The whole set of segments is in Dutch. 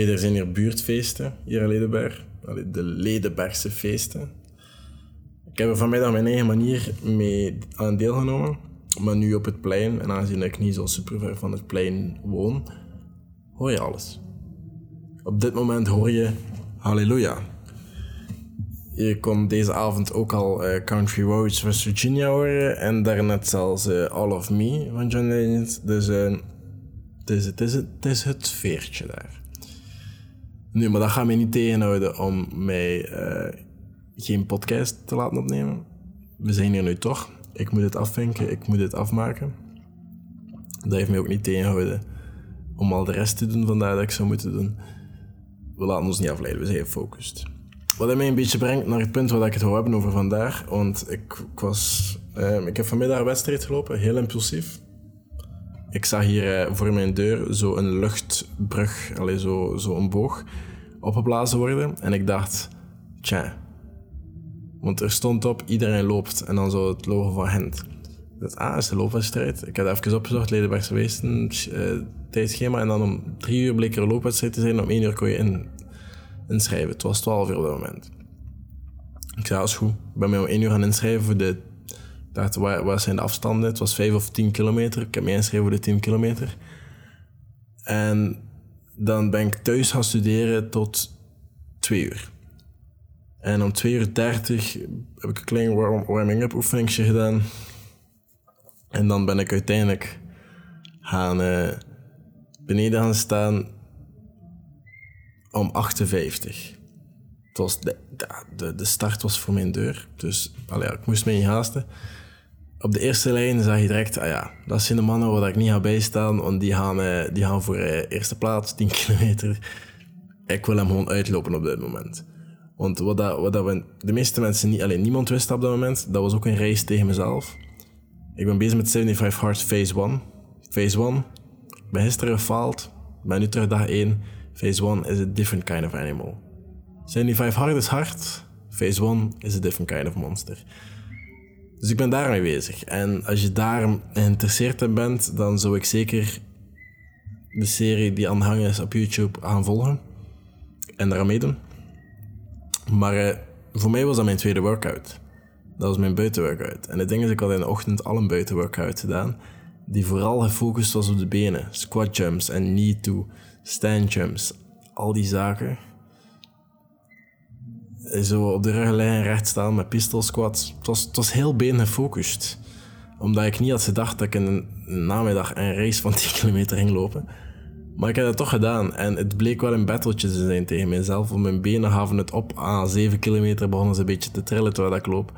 er zijn hier buurtfeesten, hier in Ledenberg. Allee, de Ledenbergse feesten. Ik heb er vanmiddag mijn eigen manier mee aan deelgenomen. Maar nu op het plein, en aangezien ik niet zo super ver van het plein woon, hoor je alles. Op dit moment hoor je Halleluja. Je komt deze avond ook al Country Roads West Virginia horen en daarnet zelfs All of Me van John Daniels. Dus het is het veertje daar. Nu, maar dat gaat mij niet tegenhouden om mij geen podcast te laten opnemen. We zijn hier nu toch. Ik moet het afvinken, ik moet het afmaken. Dat heeft mij ook niet tegenhouden om al de rest te doen vandaag dat ik zou moeten doen. We laten ons niet afleiden, we zijn gefocust. Wat mij een beetje brengt naar het punt waar ik het wil hebben over vandaag. Want ik heb vanmiddag een wedstrijd gelopen, heel impulsief. Ik zag hier voor mijn deur zo'n luchtbrug, zo'n boog, opgeblazen worden. En ik dacht, tja. Want er stond op, iedereen loopt. En dan zo het logo van Gent. Dat is de loopwedstrijd. Ik had even opgezocht, Ledenbergse feesten, tijdschema. En dan om 3 uur bleek er een loopwedstrijd te zijn. Om 1 uur kon je inschrijven. Het was 12 uur op dat moment. Ik zei, dat is goed. Ik ben mij om 1 uur gaan inschrijven voor de... Ik dacht, waar zijn de afstanden? Het was 5 of 10 kilometer. Ik heb mij ingeschreven voor de 10 kilometer. En dan ben ik thuis gaan studeren tot 2 uur. En om 2:30 heb ik een klein warming-up oefeningsje gedaan. En dan ben ik uiteindelijk gaan beneden gaan staan om 58. Het was de start was voor mijn deur, dus ik moest me niet haasten. Op de eerste lijn zag je direct, dat zijn de mannen waar ik niet ga bijstaan, want die gaan voor eerste plaats, 10 kilometer. Ik wil hem gewoon uitlopen op dit moment. Want wat de meeste mensen niet, niemand wist op dat moment, dat was ook een race tegen mezelf. Ik ben bezig met 75 hard Phase 1. Phase 1, ik ben gisteren gefaald, ik ben nu terug dag 1. Phase 1 is a different kind of animal. 75 hard is hard, Phase 1 is a different kind of monster. Dus ik ben daarmee bezig. En als je daar geïnteresseerd in bent, dan zou ik zeker de serie die aan de hang is op YouTube gaan volgen. En daar aan meedoen. Maar voor mij was dat mijn tweede workout. Dat was mijn buitenworkout. En het ding is, ik had in de ochtend al een buitenworkout gedaan. Die vooral gefocust was op de benen. Squat jumps en knee to stand jumps. Al die zaken. Zo op de rug liggen, recht staan met pistol squats. Het was heel beengefocust. Omdat ik niet had gedacht dat ik in de namiddag een race van 10 kilometer ging lopen. Maar ik heb dat toch gedaan. En het bleek wel een battletje te zijn tegen mezelf. Want mijn benen gaven het op. Aan 7 kilometer begonnen ze een beetje te trillen terwijl ik loop.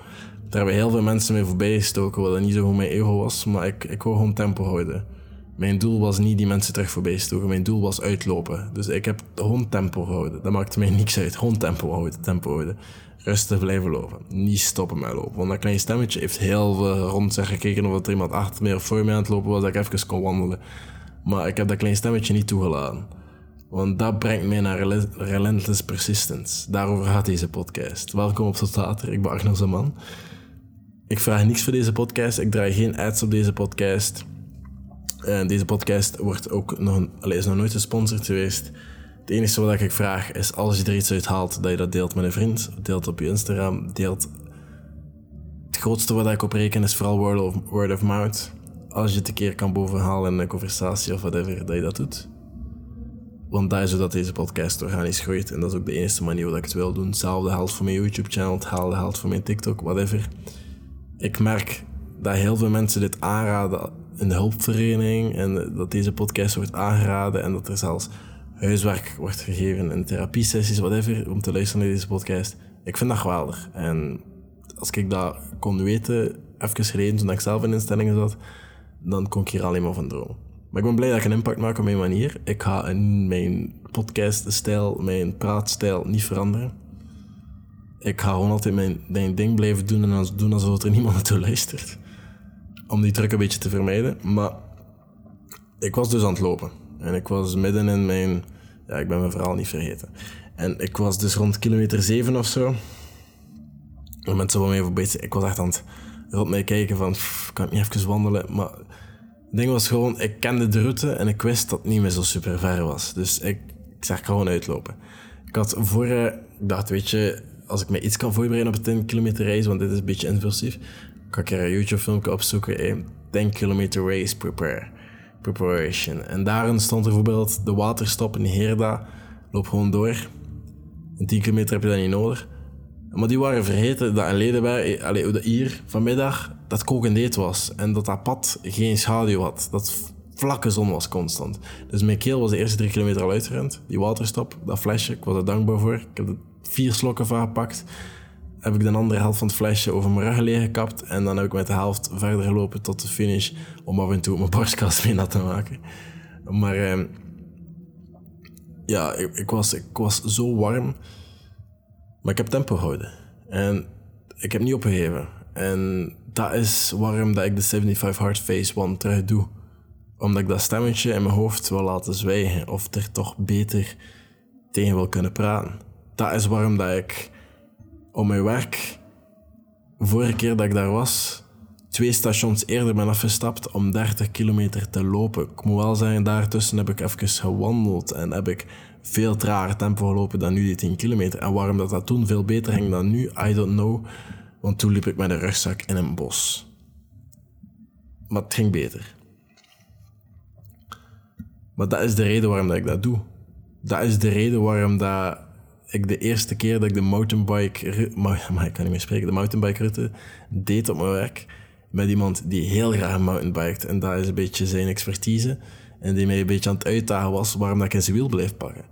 Daar hebben heel veel mensen mee voorbij gestoken. Wat niet zo goed mijn ego was. Maar ik wou gewoon tempo houden. Mijn doel was niet die mensen terug voorbij stoken. Mijn doel was uitlopen. Dus ik heb gewoon tempo gehouden. Dat maakt mij niks uit. Gewoon tempo houden. Rustig blijven lopen. Niet stoppen met lopen. Want dat kleine stemmetje heeft heel veel rond zich gekeken. Of er iemand achter mij of voor mij aan het lopen was. Dat ik even kon wandelen. Maar ik heb dat klein stemmetje niet toegelaten. Want dat brengt mij naar relentless persistence. Daarover gaat deze podcast. Welkom op Tot Zater. Ik ben Agnes de Man. Ik vraag niks voor deze podcast. Ik draai geen ads op deze podcast. Deze podcast wordt ook is nog nooit gesponsord geweest. Het enige wat ik vraag is, als je er iets uit haalt, dat je dat deelt met een vriend. Deelt op je Instagram. Deelt. Het grootste wat ik op reken is vooral word of mouth. Als je het een keer kan bovenhalen in een conversatie of whatever, dat je dat doet. Want daar is zodat deze podcast organisch groeit. En dat is ook de enige manier dat ik het wil doen. Hetzelfde geldt voor mijn YouTube-channel, hetzelfde geldt voor mijn TikTok, whatever. Ik merk dat heel veel mensen dit aanraden in de hulpvereniging. En dat deze podcast wordt aangeraden. En dat er zelfs huiswerk wordt gegeven in therapiesessies, whatever, om te luisteren naar deze podcast. Ik vind dat geweldig. En als ik dat kon weten, even geleden, toen ik zelf in instellingen zat, dan kom ik hier alleen maar van dromen. Maar ik ben blij dat ik een impact maak op mijn manier. Ik ga mijn podcaststijl, mijn praatstijl niet veranderen. Ik ga gewoon altijd mijn ding blijven doen en doen alsof er niemand naartoe luistert. Om die druk een beetje te vermijden. Maar ik was dus aan het lopen. En ik was midden in mijn... Ja, ik ben mijn verhaal niet vergeten. En ik was dus rond kilometer 7 of zo. En mensen van mij voorbij... Ik was echt aan het... rond mij kijken van, kan ik niet even wandelen? Maar het ding was gewoon, ik kende de route en ik wist dat het niet meer zo super ver was. Dus ik Ik zag gewoon uitlopen. Ik had dacht, weet je, als ik me iets kan voorbereiden op een 10 kilometer race, want dit is een beetje impulsief, kan ik een YouTube filmpje opzoeken, 10 kilometer race preparation. En daarin stond er bijvoorbeeld de waterstop in Heerda, loop gewoon door. Een 10 kilometer heb je dat niet nodig. Maar die waren vergeten dat in Ledenberg, hier vanmiddag, dat kokend heet was. En dat pad geen schaduw had. Dat vlakke zon was constant. Dus mijn keel was de eerste 3 kilometer al uitgerend. Die waterstop, dat flesje, ik was er dankbaar voor. Ik heb er 4 slokken van gepakt. Heb ik de andere helft van het flesje over mijn rug leeggekapt. En dan heb ik met de helft verder gelopen tot de finish. Om af en toe mijn borstkast mee nat te maken. Maar ik was zo warm. Maar ik heb tempo gehouden. En ik heb niet opgegeven. En dat is waarom dat ik de 75 hard Phase 1 terug doe. Omdat ik dat stemmetje in mijn hoofd wil laten zwijgen. Of er toch beter tegen wil kunnen praten. Dat is waarom dat ik op mijn werk, vorige keer dat ik daar was, 2 stations eerder ben afgestapt om 30 kilometer te lopen. Ik moet wel zeggen, daartussen heb ik even gewandeld en heb ik veel trager tempo gelopen dan nu die 10 kilometer. En waarom dat toen veel beter ging dan nu, I don't know. Want toen liep ik met een rugzak in een bos. Maar het ging beter. Maar dat is de reden waarom dat ik dat doe. Dat is de reden waarom dat ik de eerste keer dat ik de mountainbike route deed op mijn werk met iemand die heel graag mountainbiked. En dat is een beetje zijn expertise. En die mij een beetje aan het uitdagen was waarom dat ik in zijn wiel bleef pakken.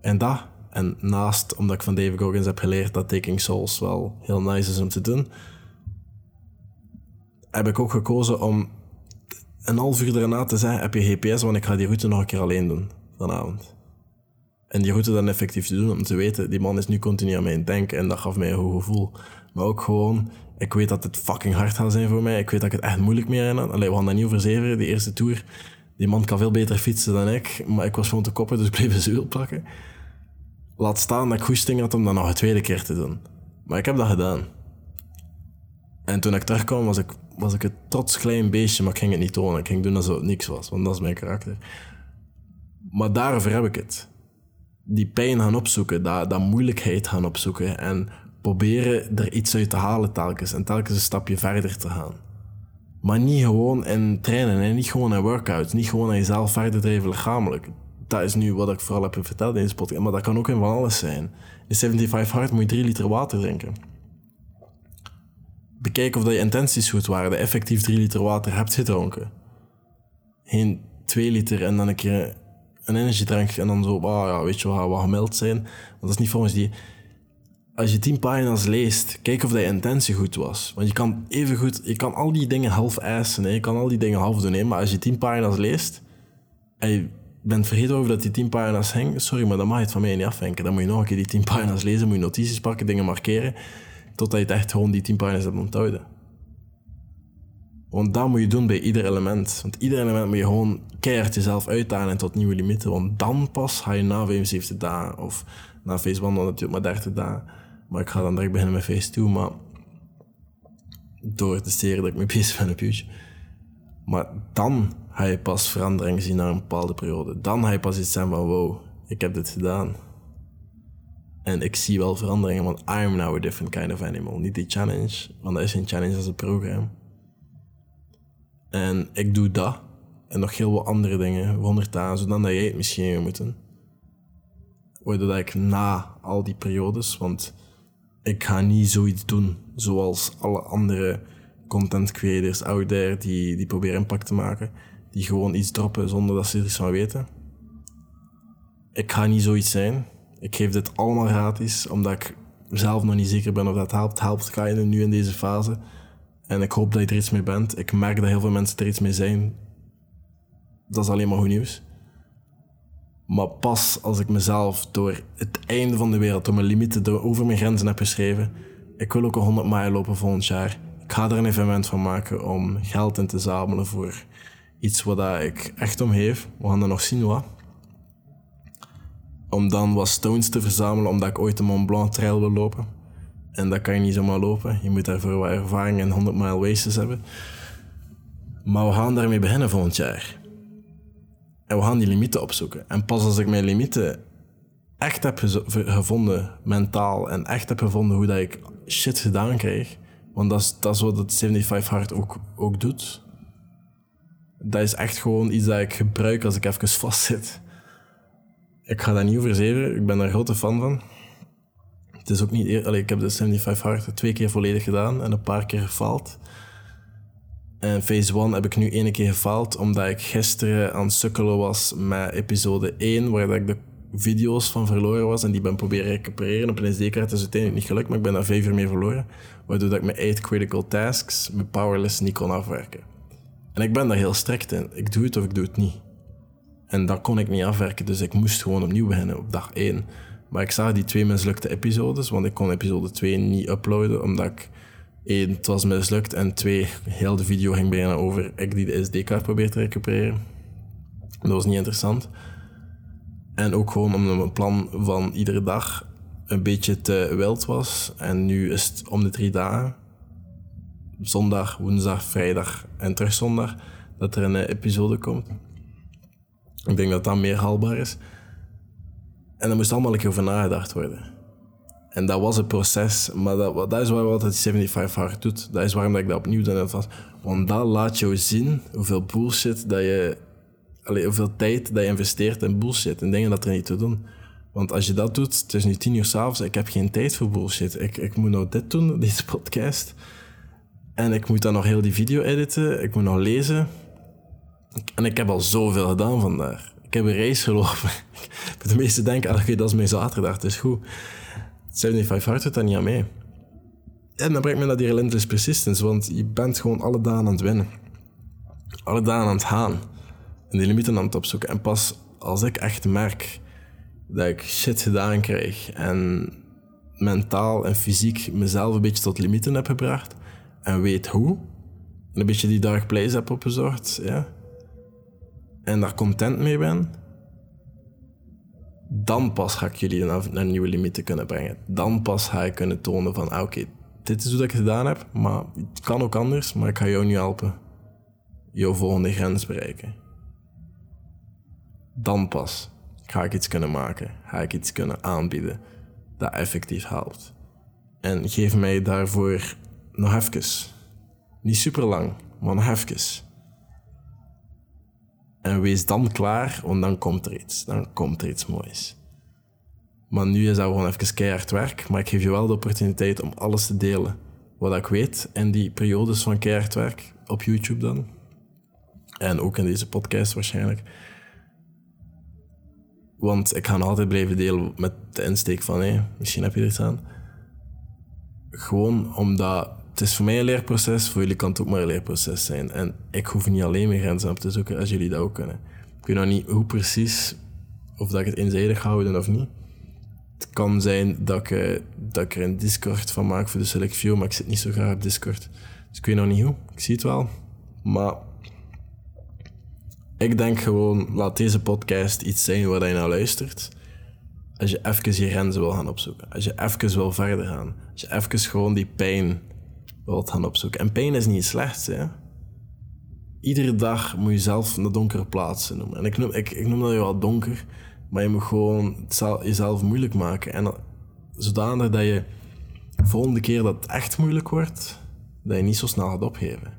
En dat, en naast omdat ik van David Goggins heb geleerd dat Taking Souls wel heel nice is om te doen, heb ik ook gekozen om een half uur daarna te zeggen, heb je GPS, want ik ga die route nog een keer alleen doen vanavond. En die route dan effectief te doen om te weten, die man is nu continu aan mijn denken en dat gaf mij een goed gevoel. Maar ook gewoon, ik weet dat het fucking hard gaat zijn voor mij, ik weet dat ik het echt moeilijk mee aan. Allee, we gaan dat niet over zeveren, die eerste tour. Die man kan veel beter fietsen dan ik, maar ik was gewoon te koppen, dus ik bleef zijn wiel plakken. Laat staan dat ik goesting had om dat nog een tweede keer te doen. Maar ik heb dat gedaan. En toen ik terugkwam was ik een trots klein beestje, maar ik ging het niet tonen. Ik ging doen alsof het niks was, want dat is mijn karakter. Maar daarvoor heb ik het. Die pijn gaan opzoeken, dat moeilijkheid gaan opzoeken en proberen er iets uit te halen telkens en telkens een stapje verder te gaan. Maar niet gewoon in trainen en niet gewoon in workouts, niet gewoon aan jezelf verder drijven lichamelijk. Dat is nu wat ik vooral heb verteld in deze podcast, maar dat kan ook in van alles zijn. In 75 hard moet je 3 liter water drinken. Bekijk of dat je intenties goed waren, dat je effectief 3 liter water hebt gedronken. Geen 2 liter en dan een keer een energiedrank en dan zo, weet je wel, wat gemiddeld zijn. Want dat is niet volgens die. Als je 10 pagina's leest, kijk of dat je intentie goed was. Want je kan even goed, je kan al die dingen half assen, je kan al die dingen half doen, maar als je 10 pagina's leest en je bent vergeten over dat die 10 pagina's hangen, sorry, maar dan mag je het van mij niet afwenken. Dan moet je nog een keer die 10 pagina's lezen, moet je notities pakken, dingen markeren, totdat je het echt gewoon die 10 pagina's hebt onthouden. Want dat moet je doen bij ieder element. Want ieder element moet je gewoon keihard jezelf uitdagen en tot nieuwe limieten. Want dan pas ga je na 75 dagen of na Phase 1 natuurlijk maar 30 dagen. Maar ik ga dan direct beginnen met Phase 2, maar door te steren dat ik mee bezig ben op YouTube. Maar dan ga je pas verandering zien na een bepaalde periode. Dan ga je pas iets zijn van wow, ik heb dit gedaan. En ik zie wel veranderingen, want I'm now a different kind of animal. Niet die challenge, want dat is geen challenge, dat is een programma. En ik doe dat en nog heel wat andere dingen, 100 dagen, zodat jij het misschien weer moet doen. Waardoor ik na al die periodes, want ik ga niet zoiets doen zoals alle andere content creators out there die proberen impact te maken, die gewoon iets droppen zonder dat ze er iets van weten. Ik ga niet zoiets zijn. Ik geef dit allemaal gratis, omdat ik zelf nog niet zeker ben of dat helpt. Helpt ga je nu in deze fase. En ik hoop dat je er iets mee bent. Ik merk dat heel veel mensen er iets mee zijn. Dat is alleen maar goed nieuws. Maar pas als ik mezelf door het einde van de wereld, door mijn limieten, door over mijn grenzen heb geschreven. Ik wil ook een 100 mijl lopen volgend jaar. Ik ga er een evenement van maken om geld in te zamelen voor iets waar ik echt om geef. We gaan er nog zien wat. Om dan wat stones te verzamelen, omdat ik ooit de Mont Blanc trail wil lopen. En dat kan je niet zomaar lopen. Je moet daarvoor wat ervaring in 100 mile races hebben. Maar we gaan daarmee beginnen volgend jaar. En we gaan die limieten opzoeken. En pas als ik mijn limieten echt heb gevonden mentaal en echt heb gevonden hoe dat ik shit gedaan krijg, want dat is wat het 75 hard ook doet. Dat is echt gewoon iets dat ik gebruik als ik even vastzit. Ik ga daar niet over zeven, ik ben daar grote fan van. Het is ook niet ik heb de 75 hard 2 keer volledig gedaan en een paar keer gefaald. En Phase 1 heb ik nu 1 keer gefaald, omdat ik gisteren aan het sukkelen was met episode 1, waar ik de video's van verloren was en die ben proberen recupereren op een SD-kaart. Dat is uiteindelijk niet gelukt, maar ik ben daar 5 uur mee verloren, waardoor ik mijn 8 critical tasks, mijn powerlist niet kon afwerken. En ik ben daar heel strikt in. Ik doe het of ik doe het niet. En dat kon ik niet afwerken, dus ik moest gewoon opnieuw beginnen op dag 1. Maar ik zag die 2 mislukte episodes, want ik kon episode 2 niet uploaden, omdat ik 1, het was mislukt en 2, heel de video ging bijna over ik die de SD-kaart probeerde te recupereren. Dat was niet interessant. En ook gewoon omdat mijn plan van iedere dag een beetje te wild was. En nu is het om de 3 dagen, zondag, woensdag, vrijdag en terug zondag, dat er een episode komt. Ik denk dat dat meer haalbaar is. En daar moest allemaal een keer over nagedacht worden. En dat was het proces, maar dat is waarom het 75 hard doet. Dat is waarom ik dat opnieuw dan was. Want dat laat jou zien hoeveel bullshit dat je... hoeveel tijd dat je investeert in bullshit en dingen dat er niet toe doen. Want als je dat doet, het is nu 10 uur 's avonds, ik heb geen tijd voor bullshit. Ik moet nou dit doen, deze podcast. En ik moet dan nog heel die video editen, ik moet nog lezen. En ik heb al zoveel gedaan vandaag. Ik heb een race gelopen. De meesten denken, dat is mijn zaterdag, het is goed. 75 hard doet dat niet aan mee. En dan brengt me naar die relentless persistence, want je bent gewoon alle dagen aan het winnen. Alle dagen aan het gaan. En die limieten aan het opzoeken. En pas als ik echt merk dat ik shit gedaan krijg en mentaal en fysiek mezelf een beetje tot limieten heb gebracht en weet hoe, en een beetje die dark place heb opgezorgd, ja, en daar content mee ben, dan pas ga ik jullie naar nieuwe limieten kunnen brengen. Dan pas ga ik kunnen tonen van, dit is hoe ik het gedaan heb, maar het kan ook anders, maar ik ga jou nu helpen jouw volgende grens bereiken. Dan pas ga ik iets kunnen maken, ga ik iets kunnen aanbieden dat effectief helpt. En geef mij daarvoor nog even. Niet super lang, maar nog even. En wees dan klaar, want dan komt er iets. Dan komt er iets moois. Maar nu is dat gewoon even keihard werk, maar ik geef je wel de opportuniteit om alles te delen. Wat ik weet in die periodes van keihard werk, op YouTube dan. En ook in deze podcast waarschijnlijk. Want ik ga nog altijd blijven delen met de insteek van, misschien heb je er iets aan. Gewoon omdat, het is voor mij een leerproces, voor jullie kan het ook maar een leerproces zijn. En ik hoef niet alleen mijn grenzen op te zoeken als jullie dat ook kunnen. Ik weet nog niet hoe precies, of dat ik het eenzijdig ga houden of niet. Het kan zijn dat ik er een Discord van maak voor de select view, maar ik zit niet zo graag op Discord. Dus ik weet nog niet hoe, ik zie het wel. Maar... ik denk gewoon, laat deze podcast iets zijn waar je naar luistert. Als je even je grenzen wil gaan opzoeken. Als je even wil verder gaan. Als je even gewoon die pijn wilt gaan opzoeken. En pijn is niet slecht, hè. Iedere dag moet je zelf naar donkere plaatsen noemen. En ik noem dat je wel donker. Maar je moet gewoon jezelf moeilijk maken. En zodanig dat je de volgende keer dat het echt moeilijk wordt, dat je niet zo snel gaat opgeven.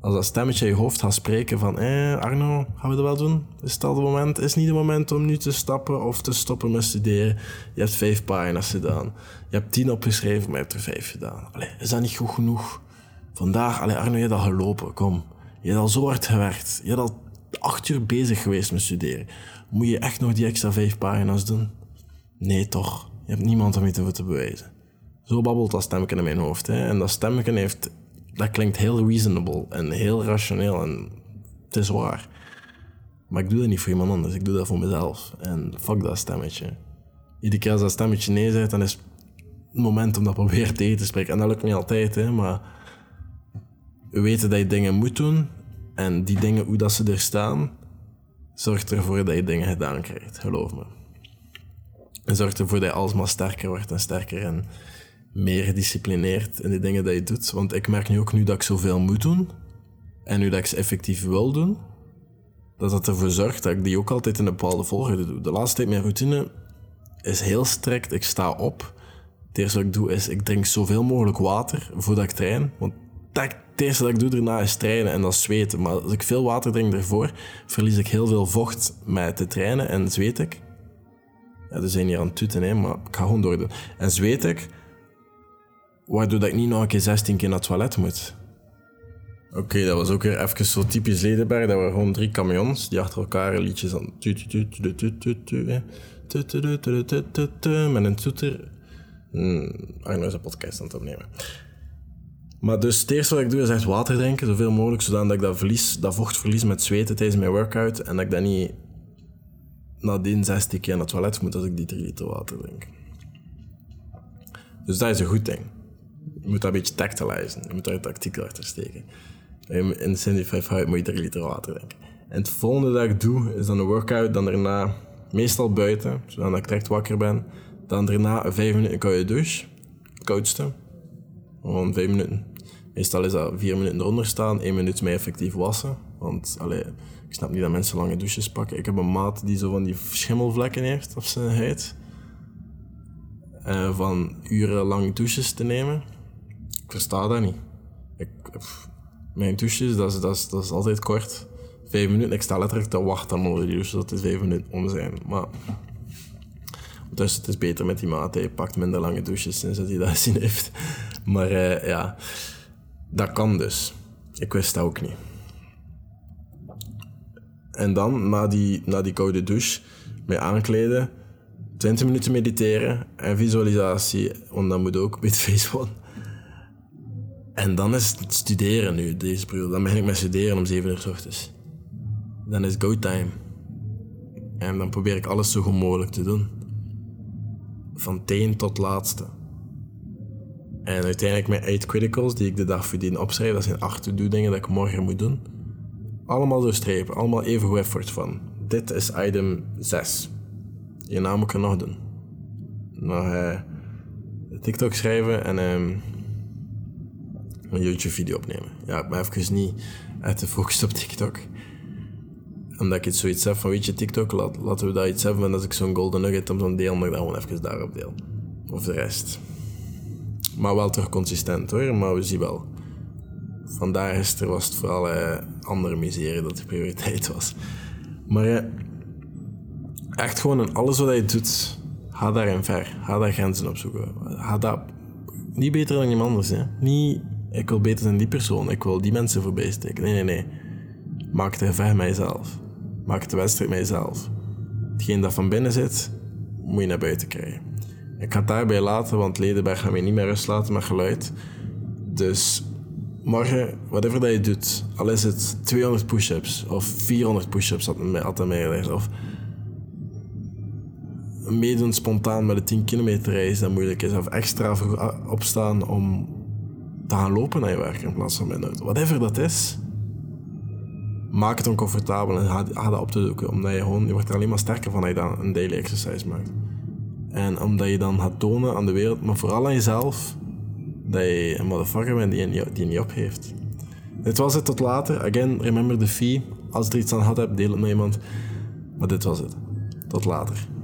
Als dat stemmetje in je hoofd gaat spreken van Arno, gaan we dat wel doen? Is dat het moment? Is niet het moment om nu te stappen of te stoppen met studeren? Je hebt 5 pagina's gedaan. Je hebt 10 opgeschreven, maar je hebt er 5 gedaan. Is dat niet goed genoeg? Vandaag, Arno, je hebt al gelopen, kom. Je hebt al zo hard gewerkt. Je hebt al 8 uur bezig geweest met studeren. Moet je echt nog die extra 5 pagina's doen? Nee, toch. Je hebt niemand om je te bewijzen. Zo babbelt dat stemmetje in mijn hoofd. Hè? En dat stemmetje heeft... dat klinkt heel reasonable en heel rationeel en het is waar. Maar ik doe dat niet voor iemand anders, ik doe dat voor mezelf. En fuck dat stemmetje. Iedere keer als dat stemmetje nee zegt, dan is het moment om dat proberen tegen te spreken. En dat lukt niet altijd, hè, maar... we weten dat je dingen moet doen en die dingen, hoe dat ze er staan, zorgt ervoor dat je dingen gedaan krijgt, geloof me. En zorgt ervoor dat je alsmaar sterker wordt en sterker en... meer gedisciplineerd in de dingen dat je doet. Want ik merk nu ook dat ik zoveel moet doen. En nu dat ik ze effectief wil doen. Dat ervoor zorgt dat ik die ook altijd in een bepaalde volgorde doe. De laatste tijd mijn routine is heel strikt. Ik sta op. Het eerste wat ik doe is, ik drink zoveel mogelijk water voordat ik train. Want het eerste dat ik doe daarna is trainen en dan zweten. Maar als ik veel water drink daarvoor, verlies ik heel veel vocht met te trainen en zweet ik. Ja, we zijn hier aan het tuten, hè, maar ik ga gewoon doordoen. En zweet ik, waardoor dat ik niet nog een keer 16 keer naar het toilet moet. Oké, dat was ook weer even zo typisch Ledenberg. Dat waren gewoon 3 camions die achter elkaar liedjes aan... met een toeter. Agnes is een podcast aan het opnemen. Maar dus het eerste wat ik doe is echt water drinken, zoveel mogelijk, zodat ik dat vocht verlies met zweten tijdens mijn workout en dat ik dat niet nadien 16 keer naar het toilet moet als ik die 3 liter water drink. Dus dat is een goed ding. Je moet dat een beetje tactilizen, je moet daar een tactiek achter steken. In de 75 hard moet je 3 liter water drinken. En het volgende dat ik doe is dan een workout, dan daarna meestal buiten, zodat ik direct wakker ben. Dan daarna 5 minuten koude douche, het koudste. Gewoon 5 minuten. Meestal is dat 4 minuten eronder staan, 1 minuut mij effectief wassen. Want ik snap niet dat mensen lange douches pakken. Ik heb een maat die zo van die schimmelvlekken heeft op zijn huid. Van urenlang douches te nemen. Ik versta dat niet. Mijn douches, dat is altijd kort. 5 minuten, ik sta letterlijk te wachten om die douche, dat is 5 minuten om zijn. Maar... dus het is beter met die maat, hij pakt minder lange douches sinds dat hij dat gezien heeft. Maar ja, dat kan dus. Ik wist dat ook niet. En dan, na die koude douche, mij aankleden, 20 minuten mediteren en visualisatie, want dat moet ook bij het Phase 1. En dan is het studeren nu, deze periode. Dan begin ik met studeren om 7:00 's ochtends. Dan is go time. En dan probeer ik alles zo goed mogelijk te doen. Van teen tot laatste. En uiteindelijk mijn 8 criticals die ik de dag voordien opschrijf, dat zijn 8 to-do-dingen dat ik morgen moet doen. Allemaal doorstrepen, allemaal even goed effort van. Dit is item 6. Hierna moet ik er nog doen. Nog TikTok schrijven en een YouTube video opnemen. Ja, ik ben even niet uit de focus op TikTok. Omdat ik zoiets heb van, weet je, TikTok, laten we daar iets hebben. En als ik zo'n golden nugget om zo'n deel, dan gewoon even daarop deel. Of de rest. Maar wel terug consistent hoor, maar we zien wel. Vandaar gisteren was het vooral andere miserie dat de prioriteit was. Maar echt gewoon in alles wat je doet, ga daarin ver. Ga daar grenzen op zoeken. Ga dat niet beter dan iemand anders. Hè? Niet, ik wil beter dan die persoon, ik wil die mensen voorbij steken. Nee. Maak het gevecht met jezelf. Maak de wedstrijd met jezelf. Hetgeen dat van binnen zit, moet je naar buiten krijgen. Ik ga het daarbij laten, want Ledenberg gaat mij niet meer rust laten met geluid. Dus morgen, whatever dat je doet, al is het 200 push-ups of 400 push-ups, altijd meerder, of meedoen spontaan met de 10 kilometer reis, dat moeilijk is, of extra opstaan om te gaan lopen naar je werk in plaats van met een auto. Whatever dat is, maak het oncomfortabel en ga dat op te zoeken. Omdat je wordt er alleen maar sterker van dat je dan een daily exercise maakt. En omdat je dan gaat tonen aan de wereld, maar vooral aan jezelf, dat je een motherfucker bent die je niet op heeft. Dit was het, tot later. Again, remember the fee. Als je er iets aan gehad hebt, deel het met iemand. Maar dit was het. Tot later.